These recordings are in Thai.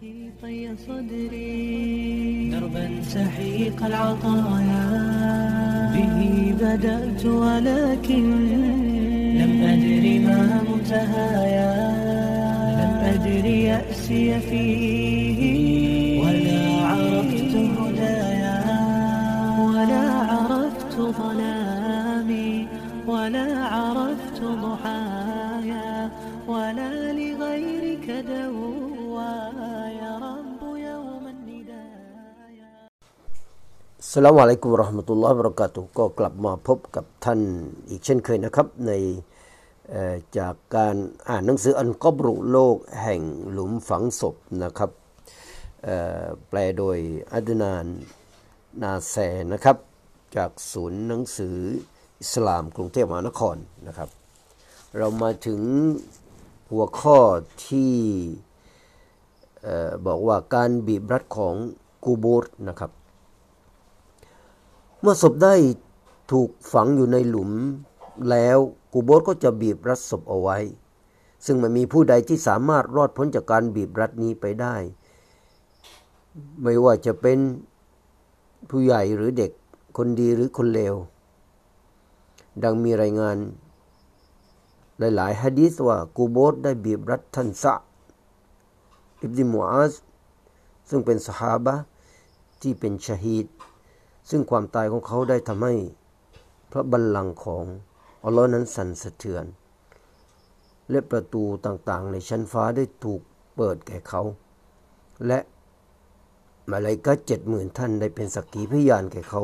طي صدري دربا سحيق العطايا به بدأت ولكن لم أدري ما منتهايا لم أدري يأسي فيه ولا عرفت هدايا ولا عرفت ظلامي ولا عرفت ضحايا ولا لغيرك دواياสลามอะลัยกุมเราะห์มะตุลลอฮิวะบะเราะกาตุฮ์ก็กลับมาพบกับท่านอีกเช่นเคยนะครับในจากการอ่านหนังสืออัลกอบรุโลกแห่งหลุมฝังศพนะครับแปลโดยอัดนานนาแซนะครับจากศูนย์หนังสืออิสลามกรุงเทพมหานครนะครับเรามาถึงหัวข้อที่บอกว่าการบีบรัดของกูบูรนะครับเมื่อศพได้ถูกฝังอยู่ในหลุมแล้วกูโบรก็จะบีบรัดศพเอาไว้ซึ่งไม่มีผู้ใดที่สามารถรอดพ้นจากการบีบรัดนี้ไปได้ไม่ว่าจะเป็นผู้ใหญ่หรือเด็กคนดีหรือคนเลวดังมีรายงานหลายๆหะดีษว่ากูโบรได้บีบรัดท่านซะอิบนุมุอาซซึ่งเป็นซอฮาบะห์ที่เป็นชะฮีดซึ่งความตายของเขาได้ทำให้พระบัลลังก์ของอัลลอฮ์นั้นสั่นสะเทือนและประตูต่างๆในชั้นฟ้าได้ถูกเปิดแก่เขาและมลาอิกะฮ์ 70,000 ท่านได้เป็นสักขีพยานแก่เขา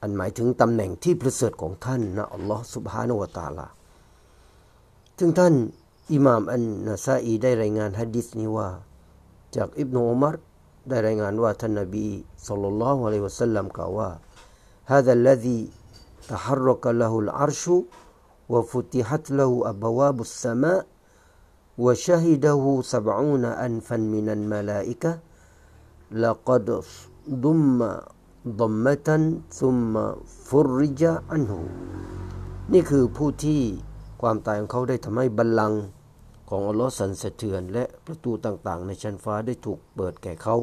อันหมายถึงตำแหน่งที่ประเสริฐของท่านนะอัลลอฮ์ซุบฮานะฮูวะตะอาลาซึ่งท่านอิหม่ามอันนะซาอีได้รายงานหะดีษนี้ว่าจากอิบนุอุมัรได้รายงานว่าท่านนบีศ็อลลัลลอฮุอะลัยฮิวะซัลลัมกล่าวว่าฮาซาลลซีตะฮัรรกะละฮุลอัรชุวะฟุติฮัตละฮุอับบวาบุสสะมาวะชะฮิดะฮุ70อันฟันมินัลมะลาอิกะฮ์ละกัดดุมมะดัมมะตันซุมมะฟุรริจาอันฮุนี่คือผู้ที่ความตายของเขาได้ทำให้บัลลังก์ของอัลเลาะห์สั่นสะเทือนและประตูต่างๆในชั้นฟ้าได้ถูกเปิดแก่เขา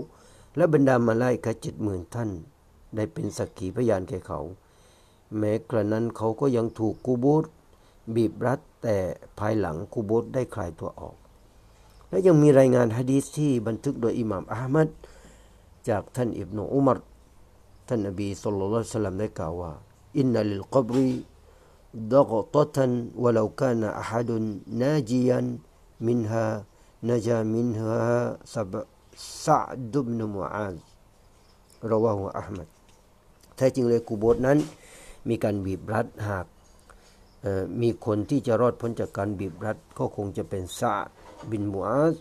และบรรดามลาอิกะฮ์ 70,000 ท่านได้เป็นสักขีพยานแก่เขาแม้กระนั้นเขาก็ยังถูกกูบูรบีบรัดแต่ภายหลังกูบูรได้คลายตัวออกและยังมีรายงานหะดีษที่บันทึกโดยอิหม่ามอะห์มัดจากท่านอิบนุอุมัรท่านนบีศ็อลลัลลอฮุอะลัยฮิวะซัลลัมได้กล่าวว่าอินนัลิลกับรضغطة ولو كان أحد ناجيا منها نجا منها سعد بن معاذ رواه أحمد แท้จริงเลยกูโบรนั้นมีการบีบรัดหากมีคนที่จะรอดพ้นจากการบีบรัดก็คงจะเป็นซะอ์ดบินมุอาซ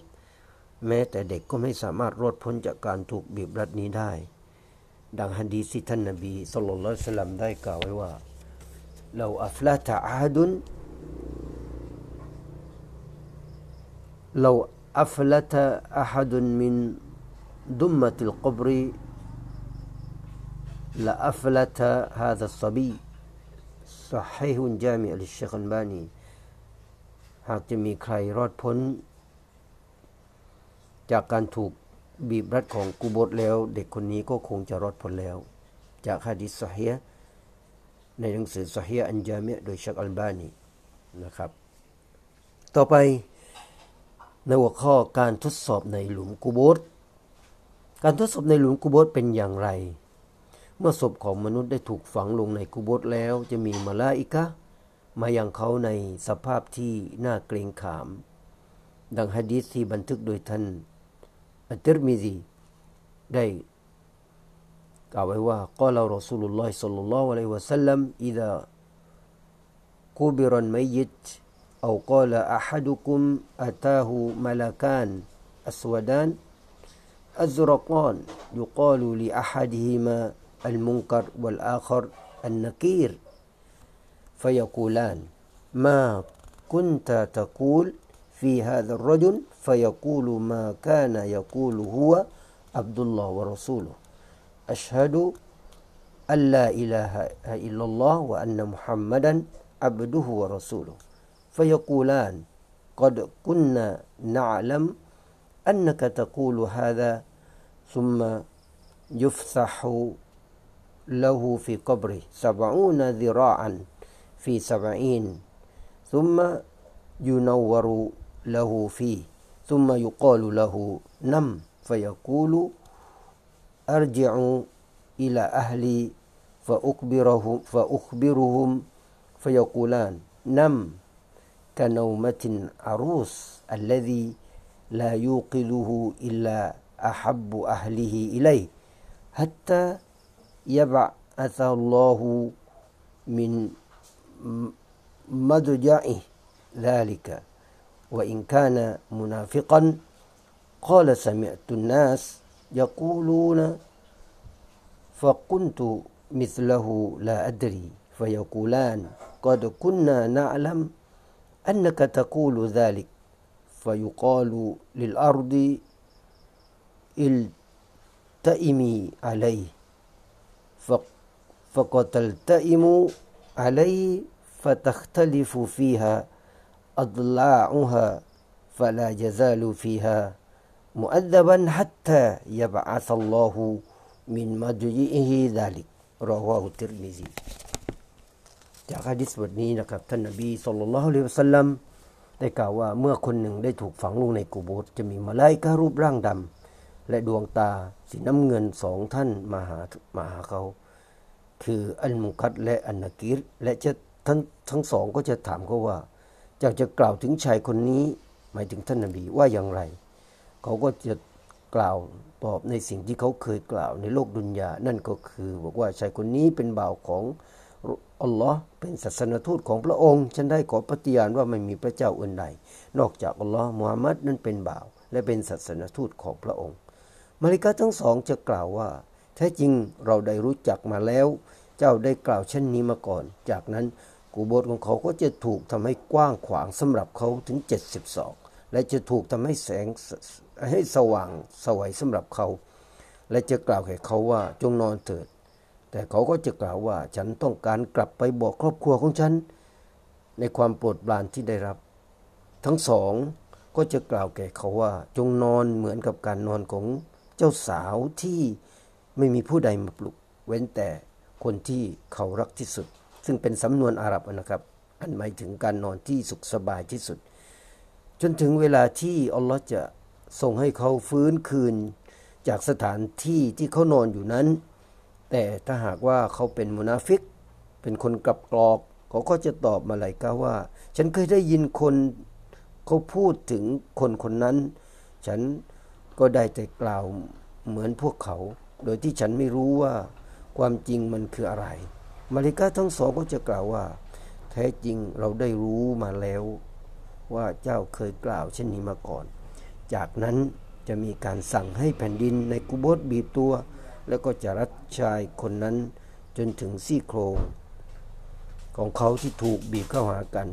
แม้แต่เด็กก็ไม่สามารถรอดพ้นจากการถูกบีบรัดนี้ได้ดังหะดีษที่ท่านนบีศ็อลลัลลอฮุอะลัยฮิวะซัลลัมได้กล่าวไว้ว่าลาอัฟลาตะอะฮดุนلو أفلت أحد من دمة القبر لأفلت هذا الصبي صحيح جامع للشيخ الباني หากจะมีใครรอดพ้นจากการถูกบีบรัดของกูโบรแล้วเด็กคนนี้ก็คงจะรอดพ้นแล้วจากหะดีษซอฮีฮ์ในหนังสือซอฮีฮ์อันจามิอ์โดยเชคอัลบานีนะครับต่อไปในหัวข้อการทดสอบในหลุมกูโบรการทดสอบในหลุมกูโบรเป็นอย่างไรเมื่อศพของมนุษย์ได้ถูกฝังลงในกูโบรแล้วจะมีมลาอิกะฮ์มายังเขาในสภาพที่น่าเกรงขามดังหะดีษที่บันทึกโดยท่านอัตติรมิซีได้กล่าวไว้ว่ากล่าวรอซูลุลลอฮิศ็อลลัลลอฮุอะลัยฮิวะซัลลัมอิซากูบิรันมัยยิตأو قال أحدكم أتاه ملكان أسودان أزرقان يقال لأحدهما المنكر والآخر النكير فيقولان ما كنت تقول في هذا الرجل فيقول ما كان يقول هو عبد الله ورسوله أشهد أن لا إله إلا الله وأن محمدا عبده ورسوله فيقولان قد كنا نعلم أنك تقول هذا ثم يفسح له في قبره 70 ذراعا في 70 ثم ينور له فيه ثم يقال له نم فيقول أرجع إلى أهلي فأخبرهم فيقولان نم كنومة عروس الذي لا يوقظه إلا أحب أهله إليه حتى يبعث الله من مضجعه ذلك وإن كان منافقا قال سمعت الناس يقولون فكنت مثله لا أدري فيقولان قد كنا نعلم أنك تقول ذلك فيقال للأرض التئمي عليه فقد تلتئم عليه فتختلف فيها أضلاعها فلا يزال فيها مؤدبا حتى يبعث الله من مضجعه ذلك رواه الترمذي จากหะดีษบทนี้นะครับท่านนบีศ็อลลัลลอฮุอะลัยฮิวะซัลลัมได้กล่าวว่าเมื่อคนหนึ่งได้ถูกฝังลงในกุโบรจะมีมะลาอิกะห์รูปร่างดำและดวงตาสีน้ำเงินสองท่านมาหาเขาคืออัลมุกัดและอันนะกีรและจะทั้งสองก็จะถามเขาว่าเจ้าจะกล่าวถึงชายคนนี้หมายถึงท่านนบีว่าอย่างไรเขาก็จะกล่าวตอบในสิ่งที่เขาเคยกล่าวในโลกดุนยานั่นก็คือบอกว่าชายคนนี้เป็นบ่าวของอัลลอฮ์เป็นศาสนทูตของพระองค์ฉันได้ขอปฏิญาณว่าไม่มีพระเจ้าอื่นใดนอกจากอัลลอฮ์มุฮัมมัดนั้นเป็นบ่าวและเป็นศาสนทูตของพระองค์มลาอิกะฮ์ทั้งสองจะกล่าวว่าแท้จริงเราได้รู้จักมาแล้วเจ้าได้กล่าวเช่นนี้มาก่อนจากนั้นกุโบรของเขาก็จะถูกทำให้กว้างขวางสำหรับเขาถึง70ศอกและจะถูกทำให้แสงให้สว่างสวยสำหรับเขาและจะกล่าวแก่เขาว่าจงนอนเถิดแต่เขาก็จะกล่าวว่าฉันต้องการกลับไปบอกครอบครัวของฉันในความโปรดปรานที่ได้รับทั้งสองก็จะกล่าวแก่เขาว่าจงนอนเหมือนกับการนอนของเจ้าสาวที่ไม่มีผู้ใดมาปลุกเว้นแต่คนที่เขารักที่สุดซึ่งเป็นสำนวนอาหรับนะครับอันหมายถึงการนอนที่สุขสบายที่สุดจนถึงเวลาที่อัลลอฮ์จะทรงให้เขาฟื้นคืนจากสถานที่ที่เขานอนอยู่นั้นแต่ถ้าหากว่าเขาเป็นมุนาฟิกเป็นคนกลับกรอกเขาก็จะตอบมาลาอิกะฮ์ว่าฉันเคยได้ยินคนเขาพูดถึงคนคนนั้นฉันก็ได้แต่กล่าวเหมือนพวกเขาโดยที่ฉันไม่รู้ว่าความจริงมันคืออะไรมลาอิกะฮ์ทั้งสองก็จะกล่าวว่าแท้จริงเราได้รู้มาแล้วว่าเจ้าเคยกล่าวเช่นนี้มาก่อนจากนั้นจะมีการสั่งให้แผ่นดินในกุโบรบีบตัวแล้วก็จะรัดชายคนนั้นจนถึงซี่โครงของเขาที่ถูกบีบเข้าหากัน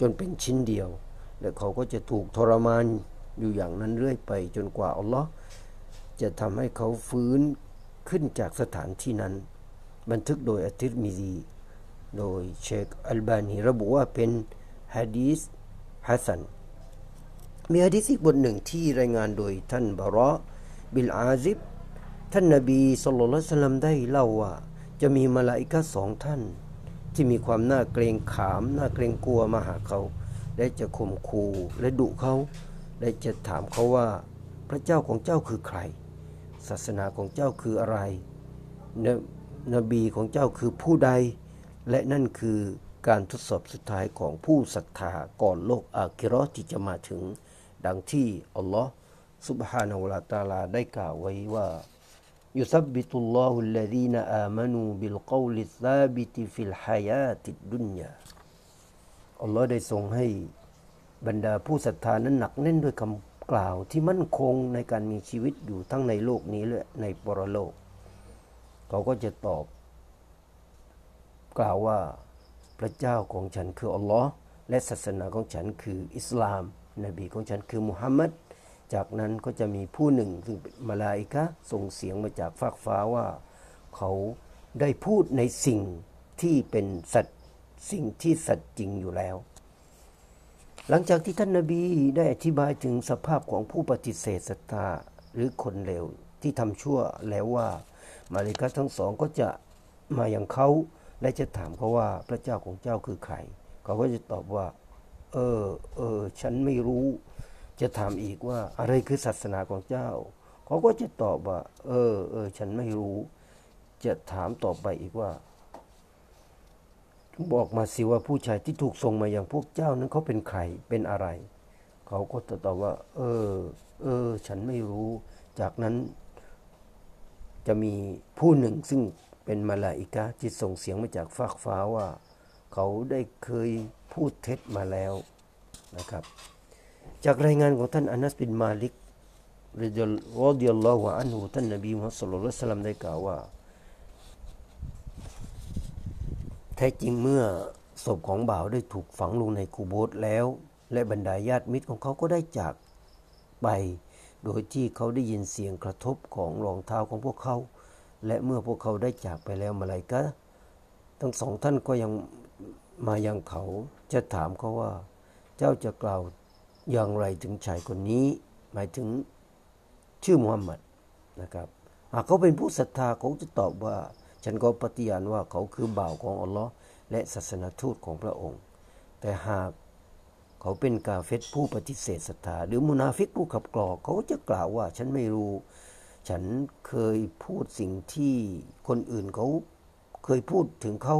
จนเป็นชิ้นเดียวและเขาก็จะถูกทรมานอยู่อย่างนั้นเรื่อยไปจนกว่าอัลลอฮ์จะทำให้เขาฟื้นขึ้นจากสถานที่นั้นบันทึกโดยอัตติรมิซีโดยเชคอัลบานีระบุว่าเป็นหะดีษฮะซันมีหะดีษอีกบทหนึ่งที่รายงานโดยท่านบะรอบิลอาซิบท่านนบีศ็อลลัลลอฮุอะลัยฮิวะซัลลัมได้เล่าว่าจะมีมลาอิกะฮ์2ท่านที่มีความน่าเกรงขามน่าเกรงกลัวมาหาเขาและจะข่มขู่และดุเขาและจะถามเขาว่าพระเจ้าของเจ้าคือใครศาสนาของเจ้าคืออะไรนบีของเจ้าคือผู้ใดและนั่นคือการทดสอบสุดท้ายของผู้ศรัทธาก่อนโลกอาคิเราะห์ที่จะมาถึงดังที่อัลลอฮ์ซุบฮานะฮูวะตะอาลาได้กล่าวไว้ว่ายุซับบิตุลลอฮุลลซีนะอามะนูบิลกอลิซซาบิตฟิลฮายาติดดุนยาอัลลอฮ์ได้ทรงให้บรรดาผู้ศรัทธานั้นหนักแน่นด้วยคำกล่าวที่มั่นคงในการมีชีวิตอยู่ทั้งในโลกนี้และในปรโลกเขาก็จะตอบกล่าวว่าพระเจ้าของฉันคืออัลลอฮ์และศาสนาของฉันคืออิสลามนบีของฉันคือมุฮัมมัดจากนั้นก็จะมีผู้หนึ่งคือมลาอิกะฮ์ส่งเสียงมาจากฟากฟ้าว่าเขาได้พูดในสิ่งที่เป็นสัจจริงอยู่แล้ว หลังจากที่ท่านนบีได้อธิบายถึงสภาพของผู้ปฏิเสธศรัทธาหรือคนเลวที่ทำชั่วแล้วว่ามาลาอิกะฮ์ทั้งสองก็จะมาอย่างเขาและจะถามเขาว่าพระเจ้าของเจ้าคือใครเขาก็จะตอบว่าฉันไม่รู้จะถามอีกว่าอะไรคือศาสนาของเจ้าเขาก็จะตอบว่าฉันไม่รู้จะถามต่อไปอีกว่าบอกมาสิว่าผู้ชายที่ถูกส่งมาอย่างพวกเจ้านั้นเขาเป็นใครเป็นอะไรเขาก็จะตอบว่าฉันไม่รู้จากนั้นจะมีผู้หนึ่งซึ่งเป็นมาลาอิกะฮ์ที่ส่งเสียงมาจากฟากฟ้าว่าเขาได้เคยพูดเท็จมาแล้วนะครับจากรายงานของท่านอานัสบินมาลิกรอฎิยัลลอฮุอันฮุท่านนบีมุฮัมมัดศ็อลลัลลอฮุอะลัยฮิวะซัลลัมได้กล่าวว่าแท้จริงเมื่อศพของบ่าวได้ถูกฝังลงในกุโบร์แล้วและบรรดาญาติมิตรของเขาก็ได้จากไปโดยที่เขาได้ยินเสียงกระทบของรองเท้าของพวกเขาและเมื่อพวกเขาได้จากไปแล้วมาลาอิกะฮ์ทั้งสองท่านก็ยังมายังเขาจะถามเขาว่าเจ้าจะกล่าวอย่างไรถึงชายคนนี้หมายถึงชื่อมุฮัมมัดนะครับหากเขาเป็นผู้ศรัทธาเขาจะตอบว่าฉันก็ปฏิญาณว่าเขาคือบ่าวของอัลลอฮ์และศาสนทูตของพระองค์แต่หากเขาเป็นกาเฟรผู้ปฏิเสธศรัทธาหรือมุนาฟิกผู้ขับกลอกเขาจะกล่าวว่าฉันไม่รู้ฉันเคยพูดสิ่งที่คนอื่นเขาเคยพูดถึงเขา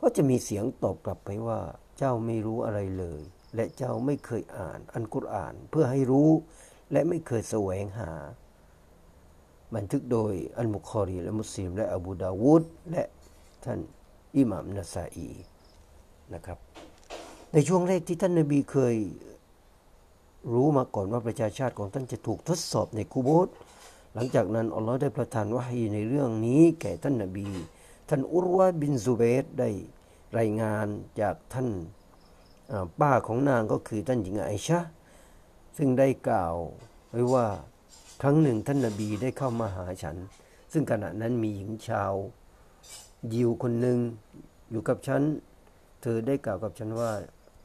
ก็จะมีเสียงตอบกลับไปว่าเจ้าไม่รู้อะไรเลยและเจ้าไม่เคยอ่านอัลกุรอานเพื่อให้รู้และไม่เคยแสวงหาบันทึกโดยอัลบุคอรีและมุสลิมและอบูดาวูดและท่านอิหม่ามนะซาอีนะครับในช่วงแรกที่ท่านนบีเคยรู้มาก่อนว่าประชาชาติของท่านจะถูกทดสอบในกุโบร์หลังจากนั้นอัลลอฮ์ได้ประทานวะฮีในเรื่องนี้แก่ท่านนบีท่านอุรวะบินซุบัยรได้รายงานจากท่านป้าของนางก็คือท่านหญิงไอชะห์ซึ่งได้กล่าวไว้ว่าครั้งหนึ่งท่านนบีได้เข้ามาหาฉันซึ่งขณะนั้นมีหญิงชาวยิวคนหนึ่งอยู่กับฉันเธอได้กล่าวกับฉันว่า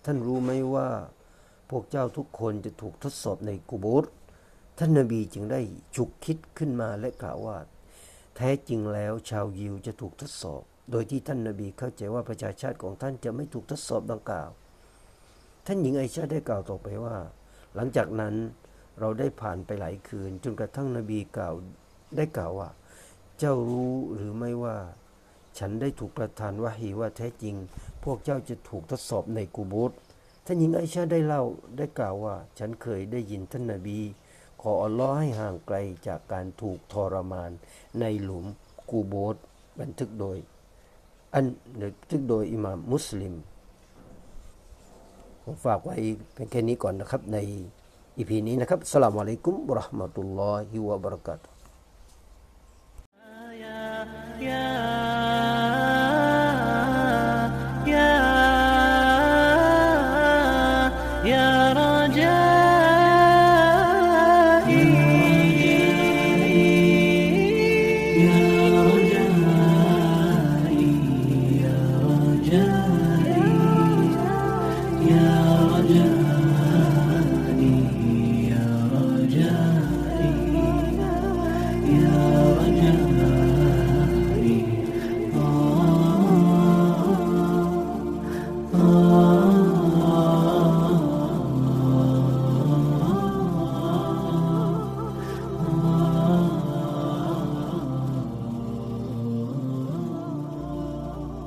ท่านรู้ไหมว่าพวกเจ้าทุกคนจะถูกทดสอบในกุโบร์ท่านนบีจึงได้ฉุกคิดขึ้นมาและกล่าวว่าแท้จริงแล้วชาวยิวจะถูกทดสอบโดยที่ท่านนบีเข้าใจว่าประชาชาติของท่านจะไม่ถูกทดสอบดังกล่าวท่านหญิงไอชะห์ได้กล่าวต่อไปว่าหลังจากนั้นเราได้ผ่านไปหลายคืนจนกระทั่งนบีกล่าวได้กล่าวว่าเจ้ารู้หรือไม่ว่าฉันได้ถูกประทานวะฮีว่าแท้จริงพวกเจ้าจะถูกทดสอบในกุโบร์ท่านหญิงไอชะห์ได้เล่าได้กล่าวว่าฉันเคยได้ยินท่านนบีขออัลลอฮ์ให้ห่างไกลจากการถูกทรมานในหลุมกุโบร์บันทึกโดยอิหม่ามมุสลิมผมฝากไว้เพียงแค่นี้ก่อนนะครับในอีพีนี้นะครับอัสสลามุอะลัยกุมวะเราะห์มะตุลลอฮิวะบะเราะกาตุฮ์